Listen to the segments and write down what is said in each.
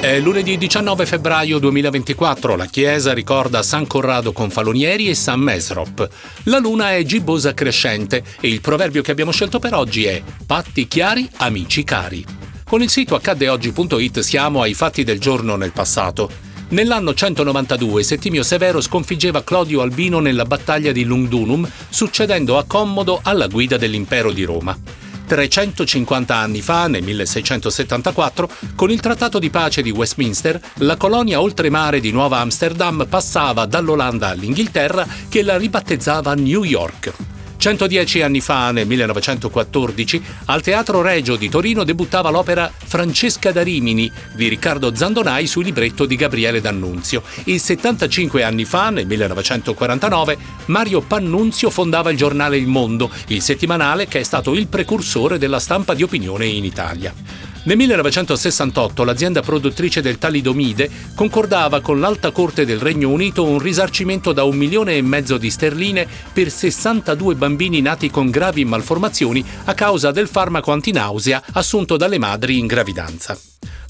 È lunedì 19 febbraio 2024, la chiesa ricorda San Corrado Confalonieri e San Mesrop. La luna è gibbosa crescente e il proverbio che abbiamo scelto per oggi è «Patti chiari, amici cari». Con il sito accadeoggi.it siamo ai fatti del giorno nel passato. Nell'anno 192 Settimio Severo sconfiggeva Clodio Albino nella battaglia di Lugdunum, succedendo a Commodo alla guida dell'impero di Roma. 350 anni fa, nel 1674, con il Trattato di pace di Westminster, la colonia oltremare di Nuova Amsterdam passava dall'Olanda all'Inghilterra, che la ribattezzava New York. 110 anni fa, nel 1914, al Teatro Regio di Torino debuttava l'opera Francesca da Rimini di Riccardo Zandonai sul libretto di Gabriele D'Annunzio e 75 anni fa, nel 1949, Mario Pannunzio fondava il giornale Il Mondo, il settimanale che è stato il precursore della stampa di opinione in Italia. Nel 1968 l'azienda produttrice del Talidomide concordava con l'Alta Corte del Regno Unito un risarcimento da 1,5 milioni di sterline per 62 bambini nati con gravi malformazioni a causa del farmaco antinausea assunto dalle madri in gravidanza.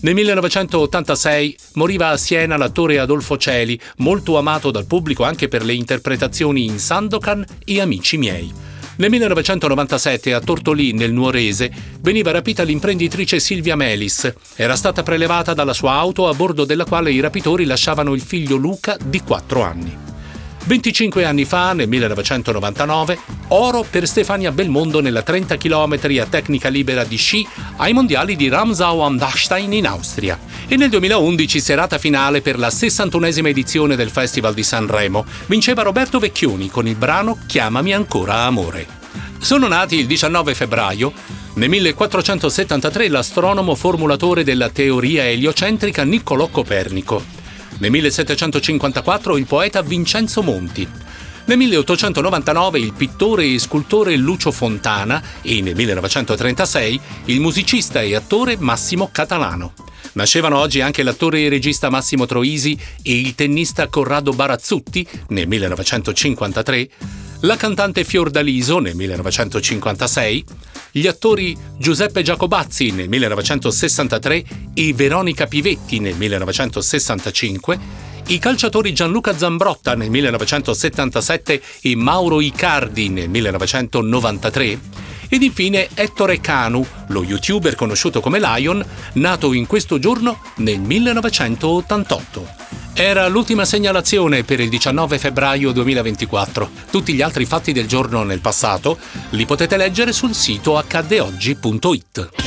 Nel 1986 moriva a Siena l'attore Adolfo Celi, molto amato dal pubblico anche per le interpretazioni in Sandokan e Amici miei. Nel 1997 a Tortolì, nel Nuorese, veniva rapita l'imprenditrice Silvia Melis. Era stata prelevata dalla sua auto a bordo della quale i rapitori lasciavano il figlio Luca di 4 anni. 25 anni fa, nel 1999, oro per Stefania Belmondo nella 30 km a tecnica libera di sci ai mondiali di Ramsau am Dachstein in Austria. E nel 2011 serata finale per la 61esima edizione del Festival di Sanremo. Vinceva Roberto Vecchioni con il brano Chiamami ancora amore. Sono nati il 19 febbraio. Nel 1473 l'astronomo formulatore della teoria eliocentrica Niccolò Copernico. Nel 1754 il poeta Vincenzo Monti. Nel 1899 il pittore e scultore Lucio Fontana e nel 1936 il musicista e attore Massimo Catalano. Nascevano oggi anche l'attore e regista Massimo Troisi e il tennista Corrado Barazzutti nel 1953, la cantante Fiordaliso nel 1956, gli attori Giuseppe Giacobazzi nel 1963 e Veronica Pivetti nel 1965, i calciatori Gianluca Zambrotta nel 1977 e Mauro Icardi nel 1993 ed infine Ettore Canu, lo youtuber conosciuto come Lion, nato in questo giorno nel 1988. Era l'ultima segnalazione per il 19 febbraio 2024. Tutti gli altri fatti del giorno nel passato li potete leggere sul sito accadeoggi.it.